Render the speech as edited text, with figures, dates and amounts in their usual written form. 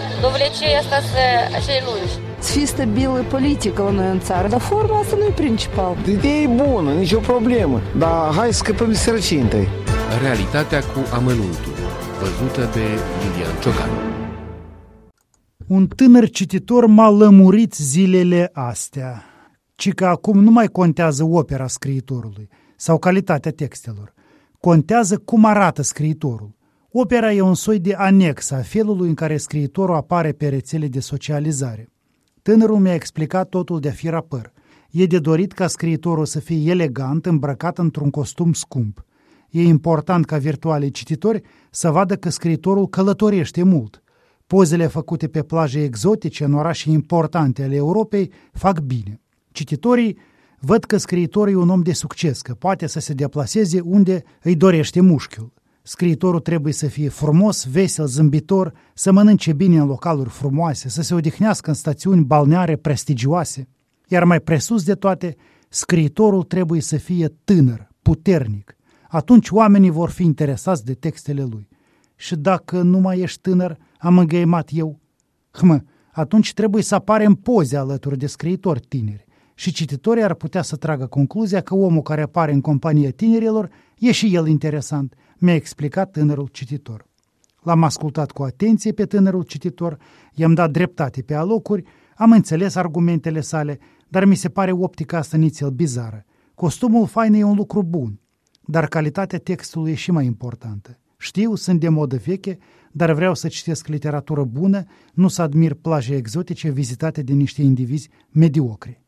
țar, dovlecei asta să așa lungi. Să fii stabilă politică la noi în țară, dar forma asta nu e principal. Ideea e bună, nicio problemă, dar hai să scăpăm sărăcii întâi. Realitatea cu amănuntul, văzută de Lilian Ciocan. Un tânăr cititor m-a lămurit zilele astea, ci că acum nu mai contează opera scriitorului sau calitatea textelor. Contează cum arată scriitorul. Opera e un soi de anexă a felului în care scriitorul apare pe rețele de socializare. Tânărul mi-a explicat totul de-a fi rapăr. E de dorit ca scriitorul să fie elegant, îmbrăcat într-un costum scump. E important ca virtualii cititori să vadă că scriitorul călătorește mult. Pozele făcute pe plaje exotice în orașe importante ale Europei fac bine. Cititorii văd că scriitorul e un om de succes, că poate să se deplaseze unde îi dorește mușchiul. Scriitorul trebuie să fie frumos, vesel, zâmbitor, să mănânce bine în localuri frumoase, să se odihnească în stațiuni balneare prestigioase. Iar mai presus de toate, scriitorul trebuie să fie tânăr, puternic. Atunci oamenii vor fi interesați de textele lui. Și dacă nu mai ești tânăr, am îngăimat eu, atunci trebuie să apare în poze alături de scriitori tineri. Și cititorii ar putea să tragă concluzia că omul care apare în compania tinerilor e și el interesant, mi-a explicat tânărul cititor. L-am ascultat cu atenție pe tânărul cititor, i-am dat dreptate pe alocuri, am înțeles argumentele sale, dar mi se pare optica asta nițel bizară. Costumul fain e un lucru bun, dar calitatea textului e și mai importantă. Știu, sunt de modă veche, dar vreau să citesc literatură bună, nu să admir plaje exotice vizitate de niște indivizi mediocri.